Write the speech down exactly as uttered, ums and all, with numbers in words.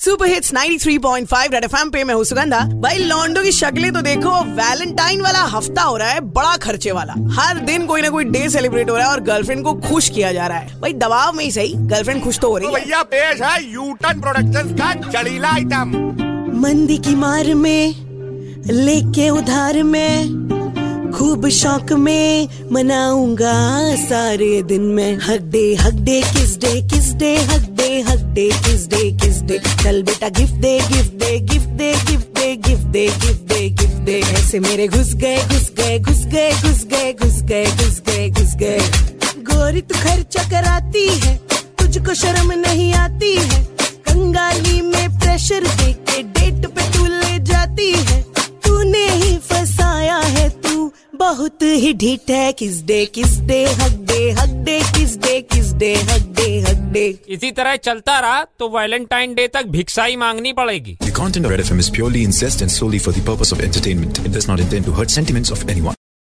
Super hits ninety three point five red FM पे मैं हूँ सुगंधा। भाई लॉन्डो की शक्लें तो देखो, वैलेंटाइन वाला हफ्ता हो रहा है, बड़ा खर्चे वाला। हर दिन कोई ना कोई डे सेलिब्रेट हो रहा है और गर्लफ्रेंड को खुश किया जा रहा है। भाई दबाव में ही सही, गर्लफ्रेंड खुश तो हो रही है। भैया पेश है यू-टर्न प्रोडक्शंस का जड़ीला आइटम। मंदी की मार में लेके उधार में खूब शौक में मनाऊंगा सारे दिन मैं। हक डे हक डे किस डे किस डे हक डे हक डे किस डे किस डे। चल बेटा गिफ्ट दे गिफ्ट दे गिफ्ट दे गिफ्ट दे गिफ्ट दे गिफ्ट दे गिफ्ट दे। ऐसे मेरे घुस गए घुस गए घुस गए घुस गए घुस गए घुस गए घुस गए। गोरी तू खर्चा कराती है, तुझको शर्म नहीं आती है। कंगाली में प्रेशर दे के डेट पे तू ले जाती है। तूने ही फसाया है, तू बहुत ही ढीठ है। किस डे किस डे हक डे हक डे किस डे किस डे हक डे हक डे। इसी तरह चलता रहा तो वैलेंटाइन डे तक भिक्षाई मांगनी पड़ेगी। The content of Red F M is purely incest and solely for the purpose of entertainment. It does not intend to hurt sentiments of anyone.